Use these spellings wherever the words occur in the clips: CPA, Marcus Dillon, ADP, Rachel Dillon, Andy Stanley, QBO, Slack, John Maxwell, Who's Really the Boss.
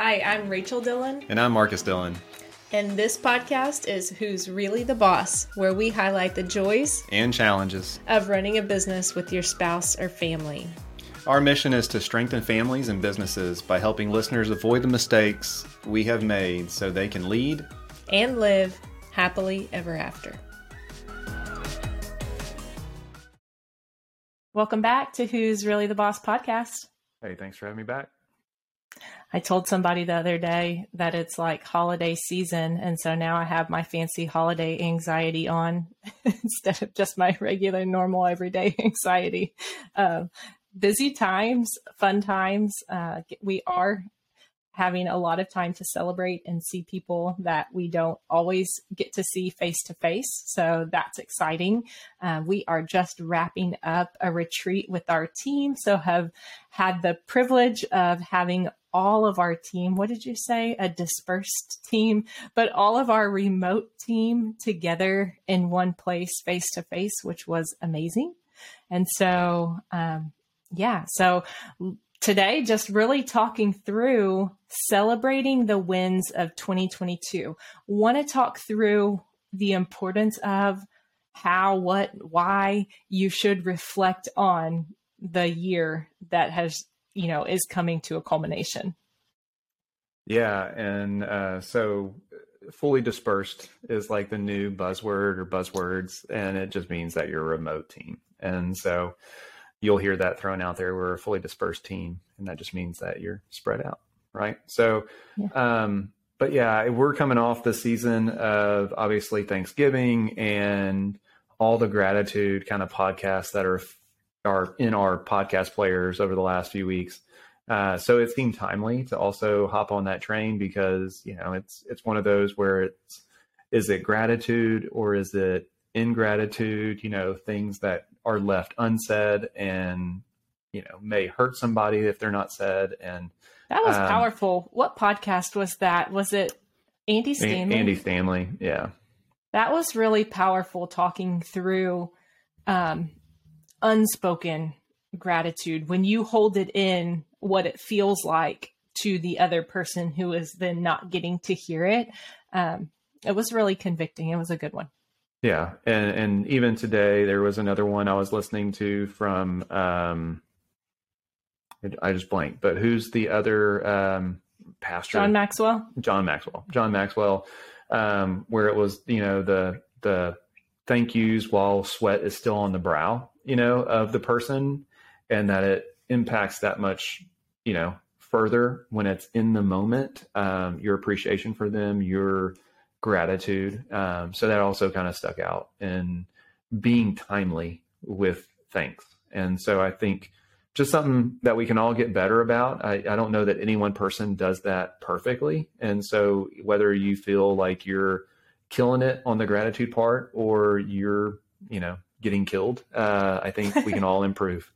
Hi, I'm Rachel Dillon. And I'm Marcus Dillon. And this podcast is Who's Really the Boss, where we highlight the joys and challenges of running a business with your spouse or family. Our mission is to strengthen families and businesses by helping listeners avoid the mistakes we have made so they can lead and live happily ever after. Welcome back to Who's Really the Boss podcast. Hey, thanks for having me back. I told somebody the other day that it's like holiday season, and so now I have my fancy holiday anxiety on instead of just my regular, normal, everyday anxiety. Busy times, fun times. We are having a lot of time to celebrate and see people that we don't always get to see face to face. So that's exciting. We are just wrapping up a retreat with our team. So have had the privilege of having all of our team, what did you say? A dispersed team, but all of our remote team together in one place, face to face, which was amazing. And so, so today, just really talking through celebrating the wins of 2022. Want to talk through the importance of how, what, why you should reflect on the year that has, is coming to a culmination. Yeah. And so fully dispersed is like the new buzzword or buzzwords, and it just means that you're a remote team. And so you'll hear that thrown out there. We're a fully dispersed team, and that just means that you're spread out, right? So, yeah. But yeah, we're coming off the season of obviously Thanksgiving and all the gratitude kind of podcasts that are in our podcast players over the last few weeks. So it seemed timely to also hop on that train because, it's one of those where is it gratitude or is it ingratitude, things that are left unsaid and, may hurt somebody if they're not said. And that was powerful. What podcast was that? Was it Andy Stanley? Andy Stanley. Yeah. That was really powerful, talking through, unspoken gratitude, when you hold it in, what it feels like to the other person who is then not getting to hear it. It was really convicting. It was a good one. Yeah. And even today, there was another one I was listening to from, I just blanked, but who's the other pastor? John Maxwell, where it was, the thank yous while sweat is still on the brow, of the person, and that it impacts that much, further when it's in the moment, your appreciation for them, your gratitude. So that also kind of stuck out, and being timely with thanks. And so I think just something that we can all get better about. I don't know that any one person does that perfectly. And so whether you feel like you're killing it on the gratitude part or you're, getting killed, I think we can all improve.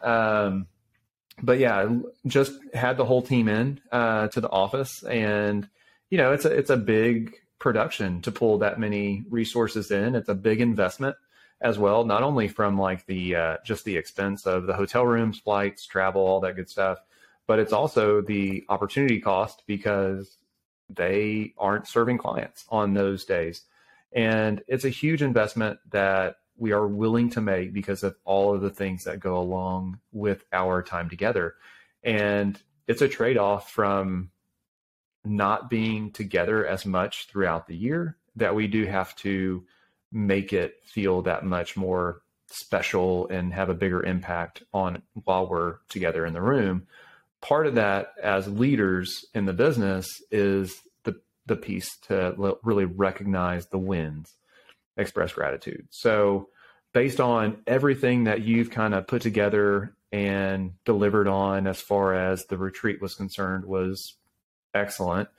But yeah, just had the whole team in to the office, and it's a big production to pull that many resources in. It's a big investment as well, not only from like the just the expense of the hotel rooms, flights, travel, all that good stuff, but it's also the opportunity cost because they aren't serving clients on those days. And it's a huge investment that we are willing to make because of all of the things that go along with our time together. And it's a trade-off from not being together as much throughout the year, that we do have to make it feel that much more special and have a bigger impact on while we're together in the room. Part of that as leaders in the business is the piece to really recognize the wins, express gratitude. So based on everything that you've kind of put together and delivered on, as far as the retreat was concerned, was excellent.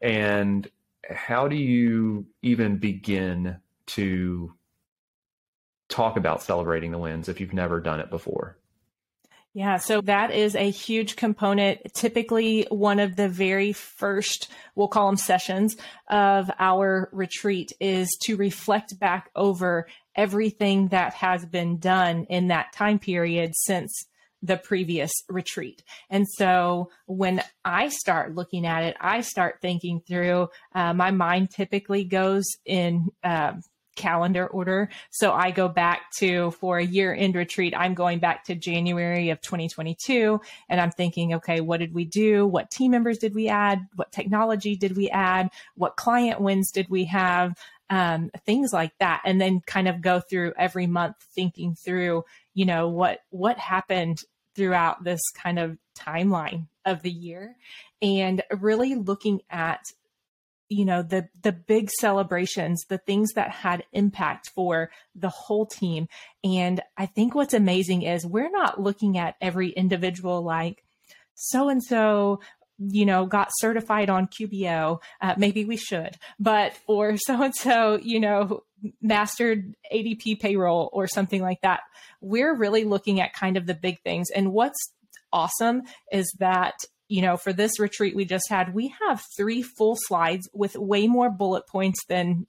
And how do you even begin to talk about celebrating the wins if you've never done it before? Yeah, so that is a huge component. Typically, one of the very first, we'll call them sessions, of our retreat is to reflect back over everything that has been done in that time period since the previous retreat. And so when I start looking at it, I start thinking through, my mind typically goes in calendar order. So I go back to, for a year-end retreat, I'm going back to January of 2022, and I'm thinking, okay, what did we do? What team members did we add? What technology did we add? What client wins did we have? Things like that. And then kind of go through every month thinking through, you know, what happened throughout this kind of timeline of the year, and really looking at, you know, the big celebrations, the things that had impact for the whole team. And I think what's amazing is we're not looking at every individual like so-and-so, you know, got certified on QBO. Maybe we should, or so-and-so, you know, mastered ADP payroll or something like that. We're really looking at kind of the big things. And what's awesome is that, you know, for this retreat we just had, we have 3 full slides with way more bullet points than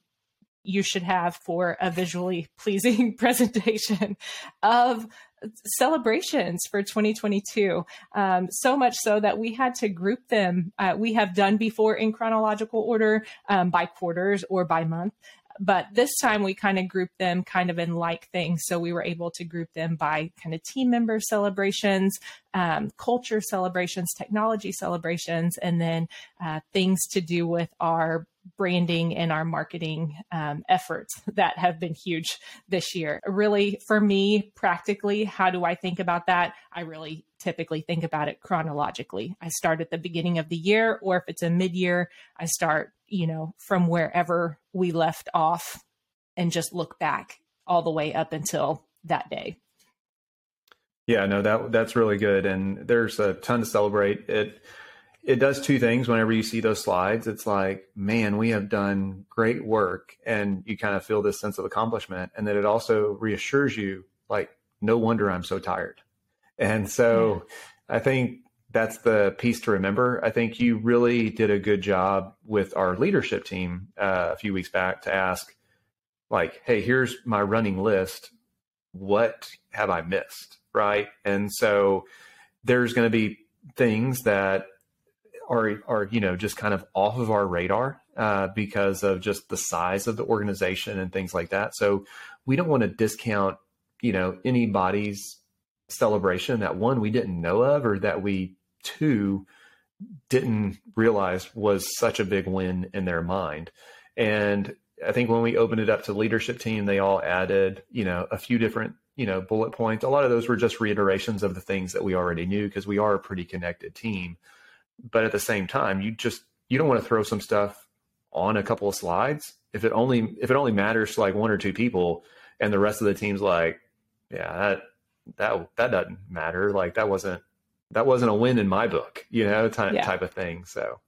you should have for a visually pleasing presentation of celebrations for 2022. So much so that we had to group them. We have done before in chronological order, by quarters or by month. But this time we kind of grouped them kind of in like things. So we were able to group them by kind of team member celebrations, culture celebrations, technology celebrations, and then things to do with our branding and our marketing efforts that have been huge this year. Really, for me, practically, how do I think about that? I really typically think about it chronologically. I start at the beginning of the year, or if it's a mid-year, I start, you know, from wherever we left off and just look back all the way up until that day. Yeah, no, that's really good. And there's a ton to celebrate. It does 2 things. Whenever you see those slides, it's like, man, we have done great work. And you kind of feel this sense of accomplishment. And then it also reassures you, like, no wonder I'm so tired. And so I think that's the piece to remember. I think you really did a good job with our leadership team a few weeks back to ask, like, hey, here's my running list. What have I missed? Right. And so there's going to be things that are, you know, just kind of off of our radar because of just the size of the organization and things like that. So we don't want to discount, you know, anybody's celebration that, one, we didn't know of, or that we, 2, didn't realize was such a big win in their mind. And I think when we opened it up to the leadership team, they all added, you know, a few different, you know, bullet points. A lot of those were just reiterations of the things that we already knew, because we are a pretty connected team. But at the same time, you don't want to throw some stuff on a couple of slides if it only matters to like 1 or 2 people, and the rest of the team's like, yeah, that doesn't matter. Like that wasn't a win in my book, you know, type of thing. So.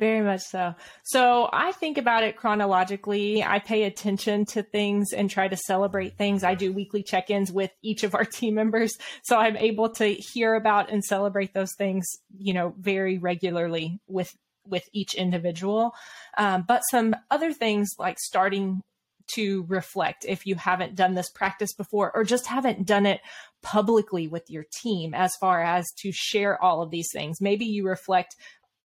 Very much so. So I think about it chronologically. I pay attention to things and try to celebrate things. I do weekly check-ins with each of our team members. So I'm able to hear about and celebrate those things, you know, very regularly with each individual. But some other things, like starting to reflect, if you haven't done this practice before, or just haven't done it publicly with your team, as far as to share all of these things. Maybe you reflect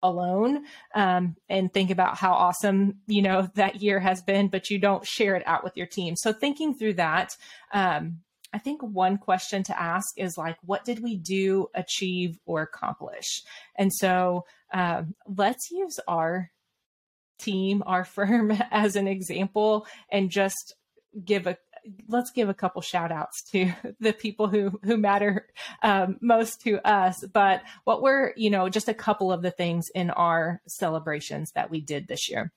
alone and think about how awesome, you know, that year has been, but you don't share it out with your team. So thinking through that, I think one question to ask is like, what did we do, achieve, or accomplish? And so let's use our team, our firm, as an example, and just let's give a couple shout outs to the people who matter most to us. But what were, you know, just a couple of the things in our celebrations that we did this year?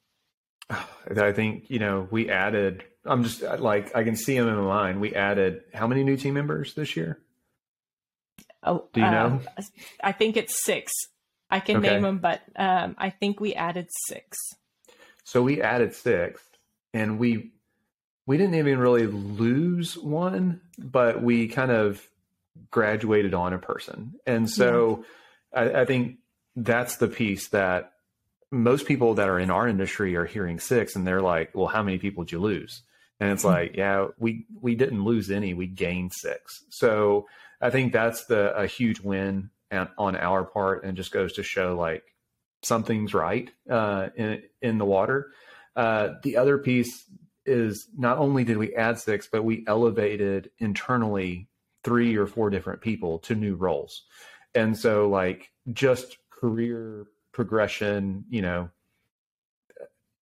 I think, you know, we added, I'm just like, I can see them in my mind. We added how many new team members this year? Oh, do you know? I think it's 6. I can name them, but I think we added 6. So we added 6, and we didn't even really lose one, but we kind of graduated on a person. And so I think that's the piece that most people that are in our industry are hearing 6 and they're like, well, how many people did you lose? And it's like, yeah, we didn't lose any, we gained 6. So I think that's a huge win on our part, and just goes to show like something's right in the water. The other piece is not only did we add 6, but we elevated internally 3 or 4 different people to new roles. And so like just career progression, you know,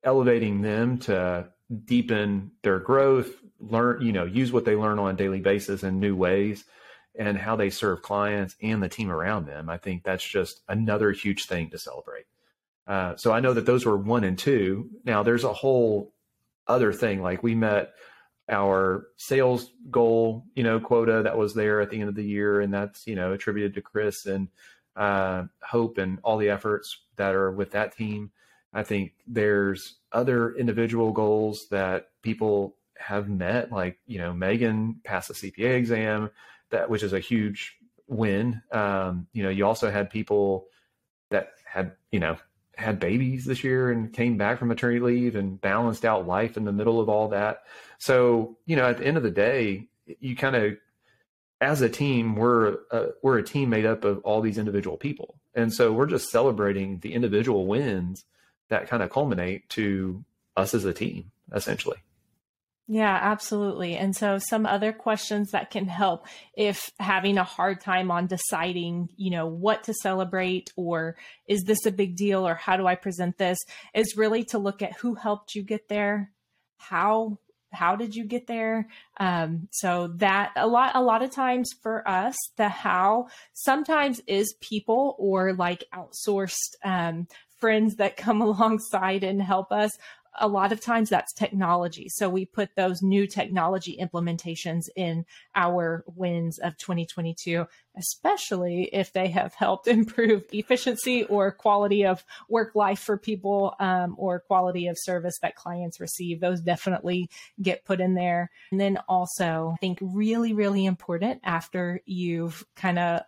elevating them to deepen their growth, learn, you know, use what they learn on a daily basis in new ways and how they serve clients and the team around them. I think that's just another huge thing to celebrate. So I know that those were 1 and 2. Now there's a whole other thing. Like we met our sales goal, you know, quota that was there at the end of the year. And that's, you know, attributed to Chris and Hope and all the efforts that are with that team. I think there's other individual goals that people have met, like, you know, Megan passed the CPA exam, which is a huge win. You know, you also had people that had, you know, had babies this year and came back from maternity leave and balanced out life in the middle of all that. So, you know, at the end of the day, you kind of, as a team, we're a team made up of all these individual people. And so we're just celebrating the individual wins that kind of culminate to us as a team, essentially. Yeah, absolutely. And so some other questions that can help if having a hard time on deciding, you know, what to celebrate, or is this a big deal, or how do I present this, is really to look at who helped you get there, how did you get there? So that a lot of times for us, the how sometimes is people or like outsourced friends that come alongside and help us. A lot of times that's technology. So we put those new technology implementations in our wins of 2022, especially if they have helped improve efficiency or quality of work life for people, or quality of service that clients receive. Those definitely get put in there. And then also, I think really, really important, after you've kind of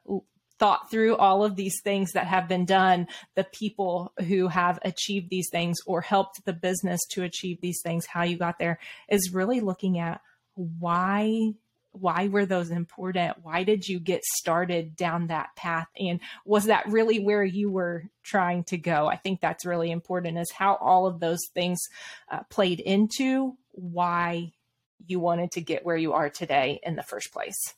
thought through all of these things that have been done, the people who have achieved these things or helped the business to achieve these things, how you got there, is really looking at why were those important? Why did you get started down that path? And was that really where you were trying to go? I think that's really important, is how all of those things played into why you wanted to get where you are today in the first place.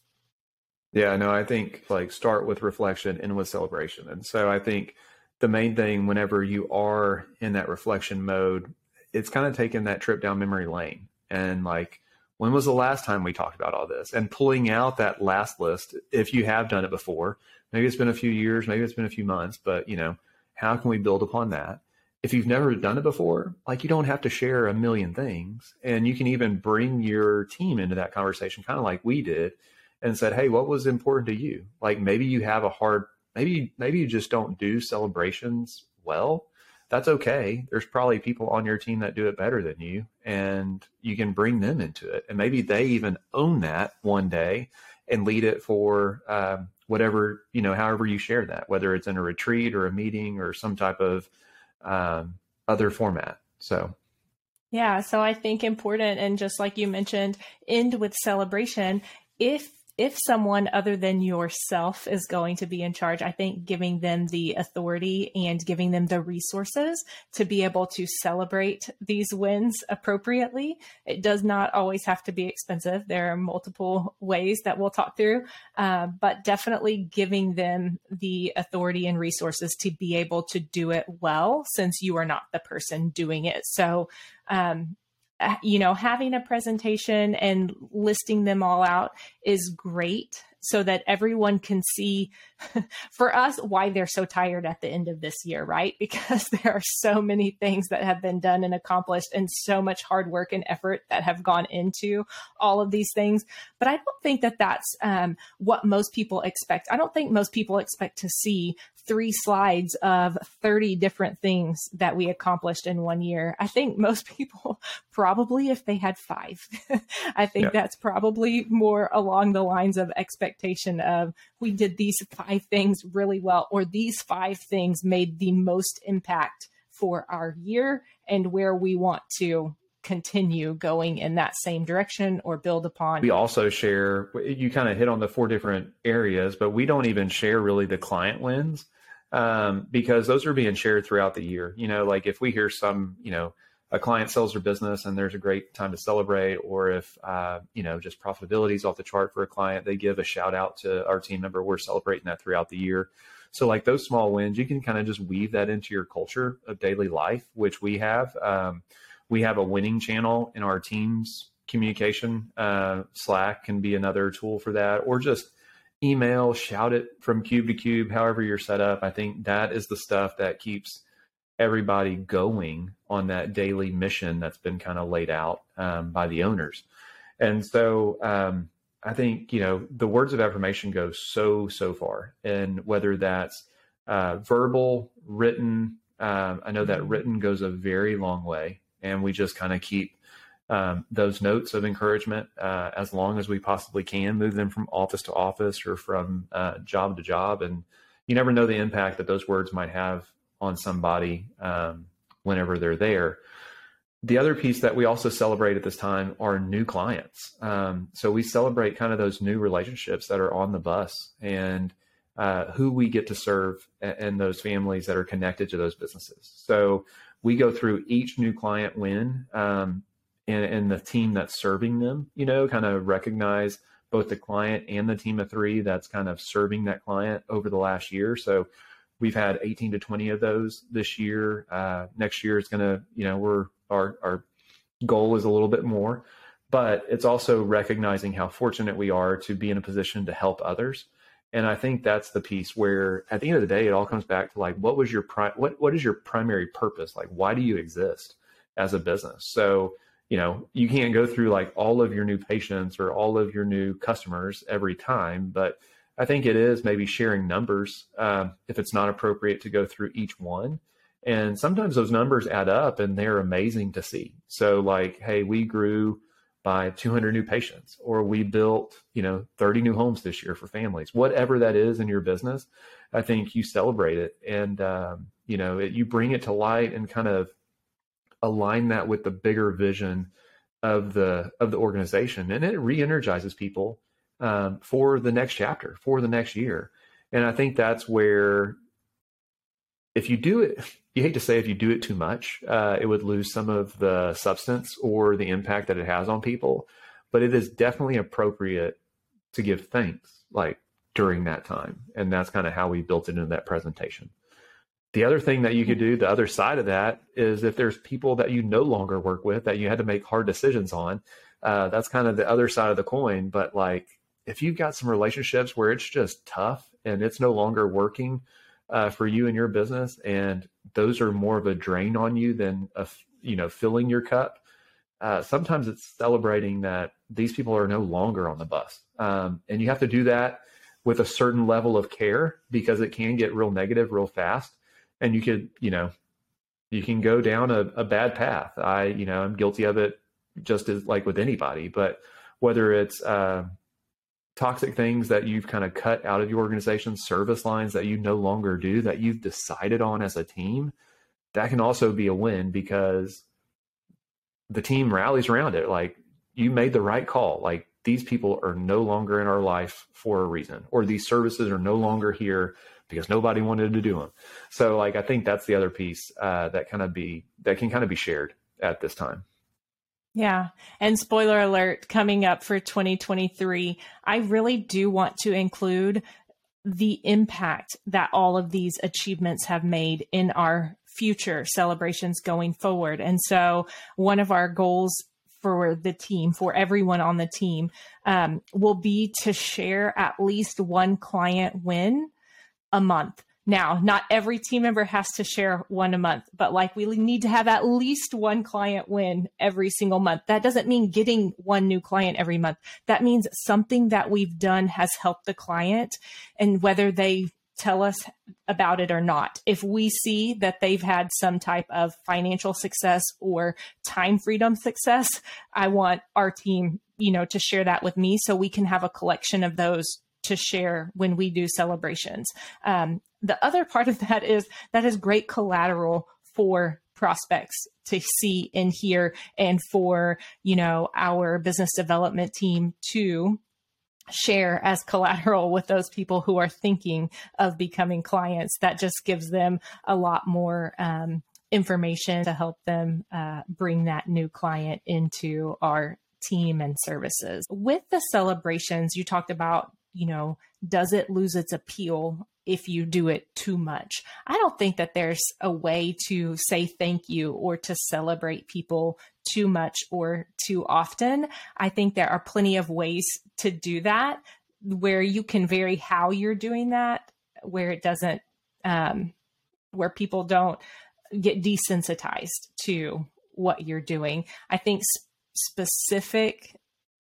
Yeah, no, I think like start with reflection, end with celebration. And so I think the main thing whenever you are in that reflection mode, it's kind of taking that trip down memory lane. And like, when was the last time we talked about all this? And pulling out that last list, if you have done it before, maybe it's been a few years, maybe it's been a few months, but you know, how can we build upon that? If you've never done it before, like you don't have to share a million things, and you can even bring your team into that conversation, kind of like we did, and said, hey, what was important to you? Like maybe you have a hard, maybe you just don't do celebrations well. That's okay. There's probably people on your team that do it better than you, and you can bring them into it. And maybe they even own that one day and lead it for whatever, you know, however you share that, whether it's in a retreat or a meeting or some type of other format. So yeah, so I think important. And just like you mentioned, end with celebration. If someone other than yourself is going to be in charge, I think giving them the authority and giving them the resources to be able to celebrate these wins appropriately. It does not always have to be expensive. There are multiple ways that we'll talk through, but definitely giving them the authority and resources to be able to do it well, since you are not the person doing it. So, you know, having a presentation and listing them all out is great, so that everyone can see for us why they're so tired at the end of this year, right? Because there are so many things that have been done and accomplished, and so much hard work and effort that have gone into all of these things. But I don't think that that's what most people expect. I don't think most people expect to see 3 slides of 30 different things that we accomplished in one year. I think most people probably, if they had 5, I think that's probably more along the lines of expectation of, we did these 5 things really well, or these 5 things made the most impact for our year and where we want to continue going in that same direction or build upon. We also share, you kind of hit on the four different areas, but we don't even share really the client wins because those are being shared throughout the year. You know, like if we hear some, you know, a client sells their business and there's a great time to celebrate, or if, you know, just profitability is off the chart for a client, they give a shout out to our team member. We're celebrating that throughout the year. So like those small wins, you can kind of just weave that into your culture of daily life, which we have. We have a winning channel in our team's communication. Slack can be another tool for that, or just email, shout it from cube to cube, however you're set up. I think that is the stuff that keeps everybody going on that daily mission that's been kind of laid out by the owners. And so I think, you know, the words of affirmation go so far. And whether that's verbal, written, I know that written goes a very long way. And we just kind of keep those notes of encouragement as long as we possibly can, move them from office to office or from job to job. And you never know the impact that those words might have on somebody whenever they're there. The other piece that we also celebrate at this time are new clients. So we celebrate kind of those new relationships that are on the bus and who we get to serve and those families that are connected to those businesses. So we go through each new client win and the team that's serving them, you know, kind of recognize both the client and the team of three that's kind of serving that client over the last year. So we've had 18 to 20 of those this year. Next year is going to, you know, our goal is a little bit more, but it's also recognizing how fortunate we are to be in a position to help others. And I think that's the piece where at the end of the day, it all comes back to like, what was your what is your primary purpose? Like, why do you exist as a business? So, you know, you can't go through like all of your new patients or all of your new customers every time, but I think it is maybe sharing numbers if it's not appropriate to go through each one. And sometimes those numbers add up and they're amazing to see. So like, hey, we grew by 200 new patients, or we built, you know, 30 new homes this year for families, whatever that is in your business. I think you celebrate it and, you know, you bring it to light and kind of align that with the bigger vision of the organization. And it re-energizes people for the next chapter, for the next year. And I think that's where, if you do it, you hate to say if you do it too much, it would lose some of the substance or the impact that it has on people, but it is definitely appropriate to give thanks like during that time. And that's kind of how we built it into that presentation. The other thing that you could do, the other side of that, is if there's people that you no longer work with that you had to make hard decisions on, that's kind of the other side of the coin. But like, if you've got some relationships where it's just tough and it's no longer working for you and your business, and those are more of a drain on you than a, you know, filling your cup. Sometimes it's celebrating that these people are no longer on the bus, and you have to do that with a certain level of care because it can get real negative real fast, and you could, you know, you can go down a bad path. I'm guilty of it, just as like with anybody. But whether it's toxic things that you've kind of cut out of your organization, service lines that you no longer do, that you've decided on as a team, that can also be a win because the team rallies around it. Like, you made the right call. Like, these people are no longer in our life for a reason, or these services are no longer here because nobody wanted to do them. So like, I think that's the other piece that can kind of be shared at this time. Yeah. And spoiler alert, coming up for 2023, I really do want to include the impact that all of these achievements have made in our future celebrations going forward. And so one of our goals for the team, for everyone on the team, will be to share at least one client win a month. Now, not every team member has to share one a month, but like, we need to have at least one client win every single month. That doesn't mean getting one new client every month. That means something that we've done has helped the client, and whether they tell us about it or not, if we see that they've had some type of financial success or time freedom success, I want our team, you know, to share that with me so we can have a collection of those to share when we do celebrations. The other part of that is great collateral for prospects to see and hear, and for, you know, our business development team to share as collateral with those people who are thinking of becoming clients. That just gives them a lot more information to help them bring that new client into our team and services. With the celebrations, you talked about, you know, does it lose its appeal if you do it too much? I don't think that there's a way to say thank you or to celebrate people too much or too often. I think there are plenty of ways to do that, where you can vary how you're doing that, where it doesn't, where people don't get desensitized to what you're doing. I think specific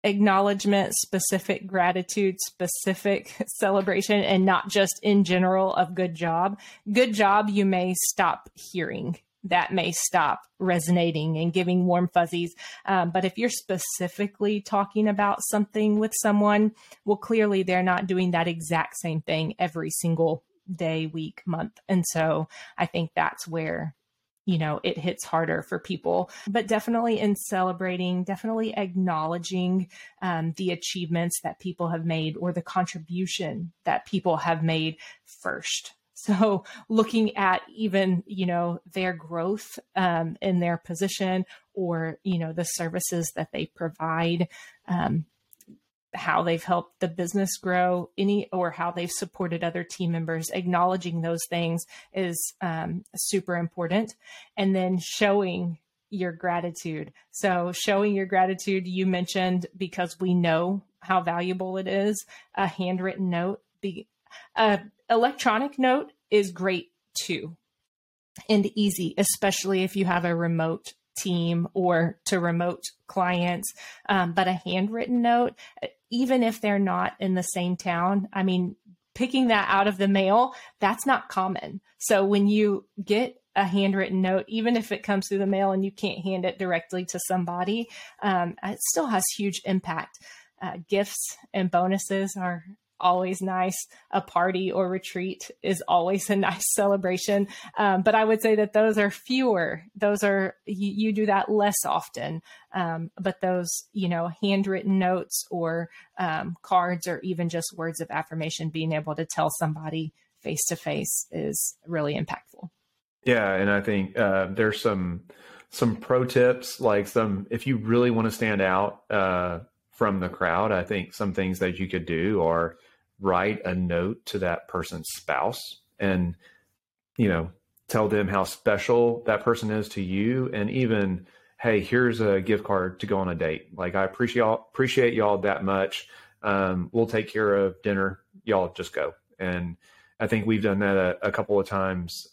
acknowledgement, specific gratitude, specific celebration, and not just in general of good job. Good job, you may stop hearing. That may stop resonating and giving warm fuzzies. But if you're specifically talking about something with someone, well, clearly they're not doing that exact same thing every single day, week, month. And so I think that's where, you know, it hits harder for people. But definitely in celebrating, definitely acknowledging the achievements that people have made or the contribution that people have made first. So looking at even, you know, their growth in their position, or, you know, the services that they provide, how they've helped the business grow, or how they've supported other team members. Acknowledging those things is super important. And then showing your gratitude. So showing your gratitude, you mentioned, because we know how valuable it is, a handwritten note, electronic note is great too, and easy, especially if you have a remote team or to remote clients. But a handwritten note, even if they're not in the same town, I mean, picking that out of the mail, that's not common. So when you get a handwritten note, even if it comes through the mail and you can't hand it directly to somebody, it still has huge impact. Gifts and bonuses are always nice. A party or retreat is always a nice celebration. But I would say that those are fewer. Those are, you do that less often. But those, you know, handwritten notes or cards, or even just words of affirmation, being able to tell somebody face to face is really impactful. Yeah. And I think there's some pro tips, like if you really want to stand out from the crowd, I think some things that you could do are write a note to that person's spouse and, you know, tell them how special that person is to you. And even, hey, here's a gift card to go on a date. Like, I appreciate y'all that much. We'll take care of dinner. Y'all just go. And I think we've done that a couple of times,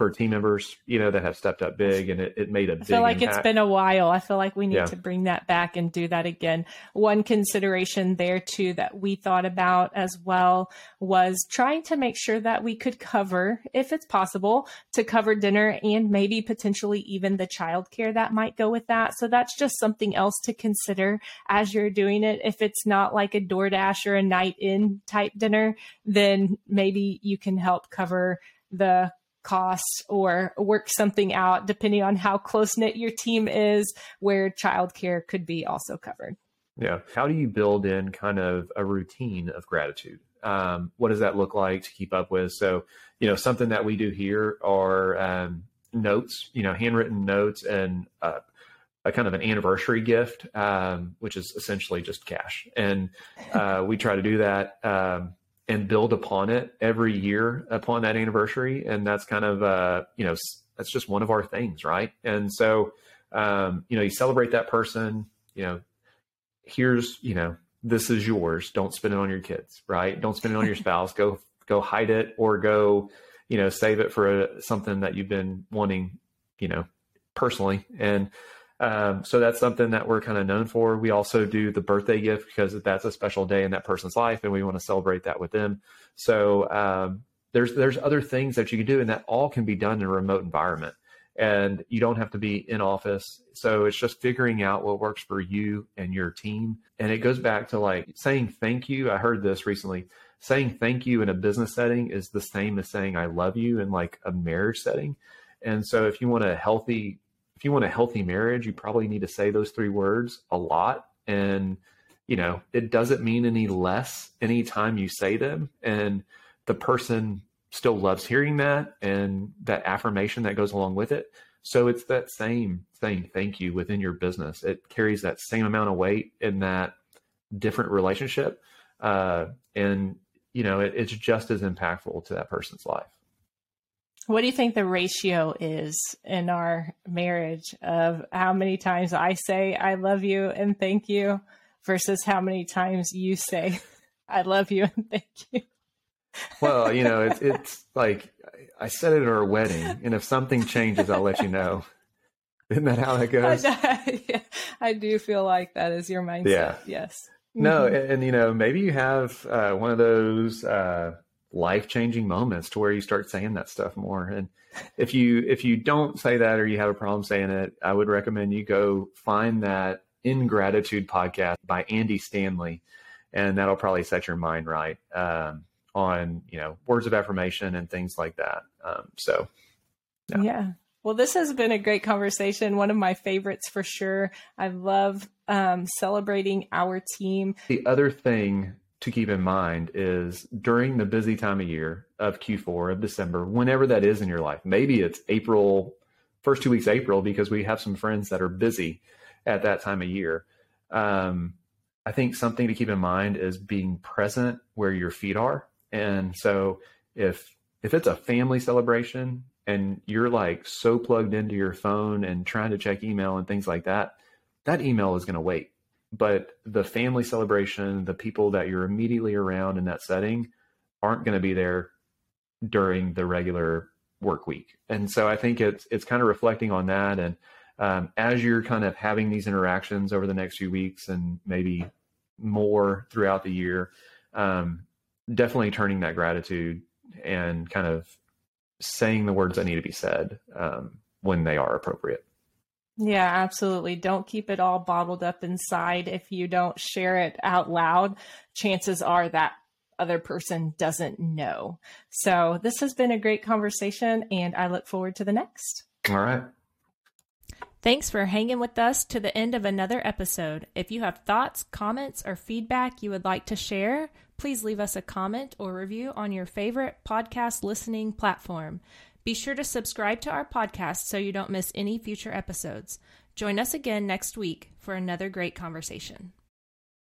for team members, you know, that have stepped up big, and it made a big impact. I feel like it's been a while. I feel like we need to bring that back and do that again. One consideration there too that we thought about as well was trying to make sure that we could cover, if it's possible, to cover dinner and maybe potentially even the childcare that might go with that. So that's just something else to consider as you're doing it. If it's not like a DoorDash or a night in type dinner, then maybe you can help cover the costs or work something out, depending on how close-knit your team is, where childcare could be also covered. Yeah. How do you build in kind of a routine of gratitude? What does that look like to keep up with? So, you know, something that we do here are notes, you know, handwritten notes, and a kind of an anniversary gift, which is essentially just cash. And we try to do that and build upon it every year upon that anniversary. And that's kind of, you know, that's just one of our things, right? And so, you know, you celebrate that person, you know, here's, you know, this is yours. Don't spend it on your kids, right? Don't spend it on your spouse. Go hide it, or go, you know, save it for something that you've been wanting, you know, personally. And so that's something that we're kind of known for. We also do the birthday gift, because that's a special day in that person's life, and we want to celebrate that with them. So there's other things that you can do, and that all can be done in a remote environment, and you don't have to be in office. So it's just figuring out what works for you and your team. And it goes back to, like, saying thank you. I heard this recently. Saying thank you in a business setting is the same as saying I love you in, like, a marriage setting. And so if you want a healthy marriage, you probably need to say those three words a lot. And, you know, it doesn't mean any less anytime you say them. And the person still loves hearing that and that affirmation that goes along with it. So it's that same thing, thank you, within your business. It carries that same amount of weight in that different relationship. And, you know, it's just as impactful to that person's life. What do you think the ratio is in our marriage of how many times I say, I love you and thank you versus how many times you say, I love you and thank you? Well, you know, it's like I said it at our wedding, and if something changes, I'll let you know. Isn't that how that goes? Yeah, I do feel like that is your mindset. Yeah. Yes. No. And you know, maybe you have one of those life-changing moments to where you start saying that stuff more. And if you don't say that, or you have a problem saying it, I would recommend you go find that Ingratitude podcast by Andy Stanley. And that'll probably set your mind right. On, you know, words of affirmation and things like that. Yeah. Well, this has been a great conversation. One of my favorites for sure. I love celebrating our team. The other thing to keep in mind is during the busy time of year of Q4, of December, whenever that is in your life, maybe it's April, first 2 weeks of April, because we have some friends that are busy at that time of year. I think something to keep in mind is being present where your feet are. And so if it's a family celebration and you're like so plugged into your phone and trying to check email and things like that, that email is going to wait. But the family celebration, the people that you're immediately around in that setting aren't going to be there during the regular work week. And so I think it's kind of reflecting on that. And as you're kind of having these interactions over the next few weeks and maybe more throughout the year, definitely turning that gratitude and kind of saying the words that need to be said when they are appropriate. Yeah, absolutely. Don't keep it all bottled up inside. If you don't share it out loud, chances are that other person doesn't know. So this has been a great conversation, and I look forward to the next. All right. Thanks for hanging with us to the end of another episode. If you have thoughts, comments, or feedback you would like to share, please leave us a comment or review on your favorite podcast listening platform. Be sure to subscribe to our podcast so you don't miss any future episodes. Join us again next week for another great conversation.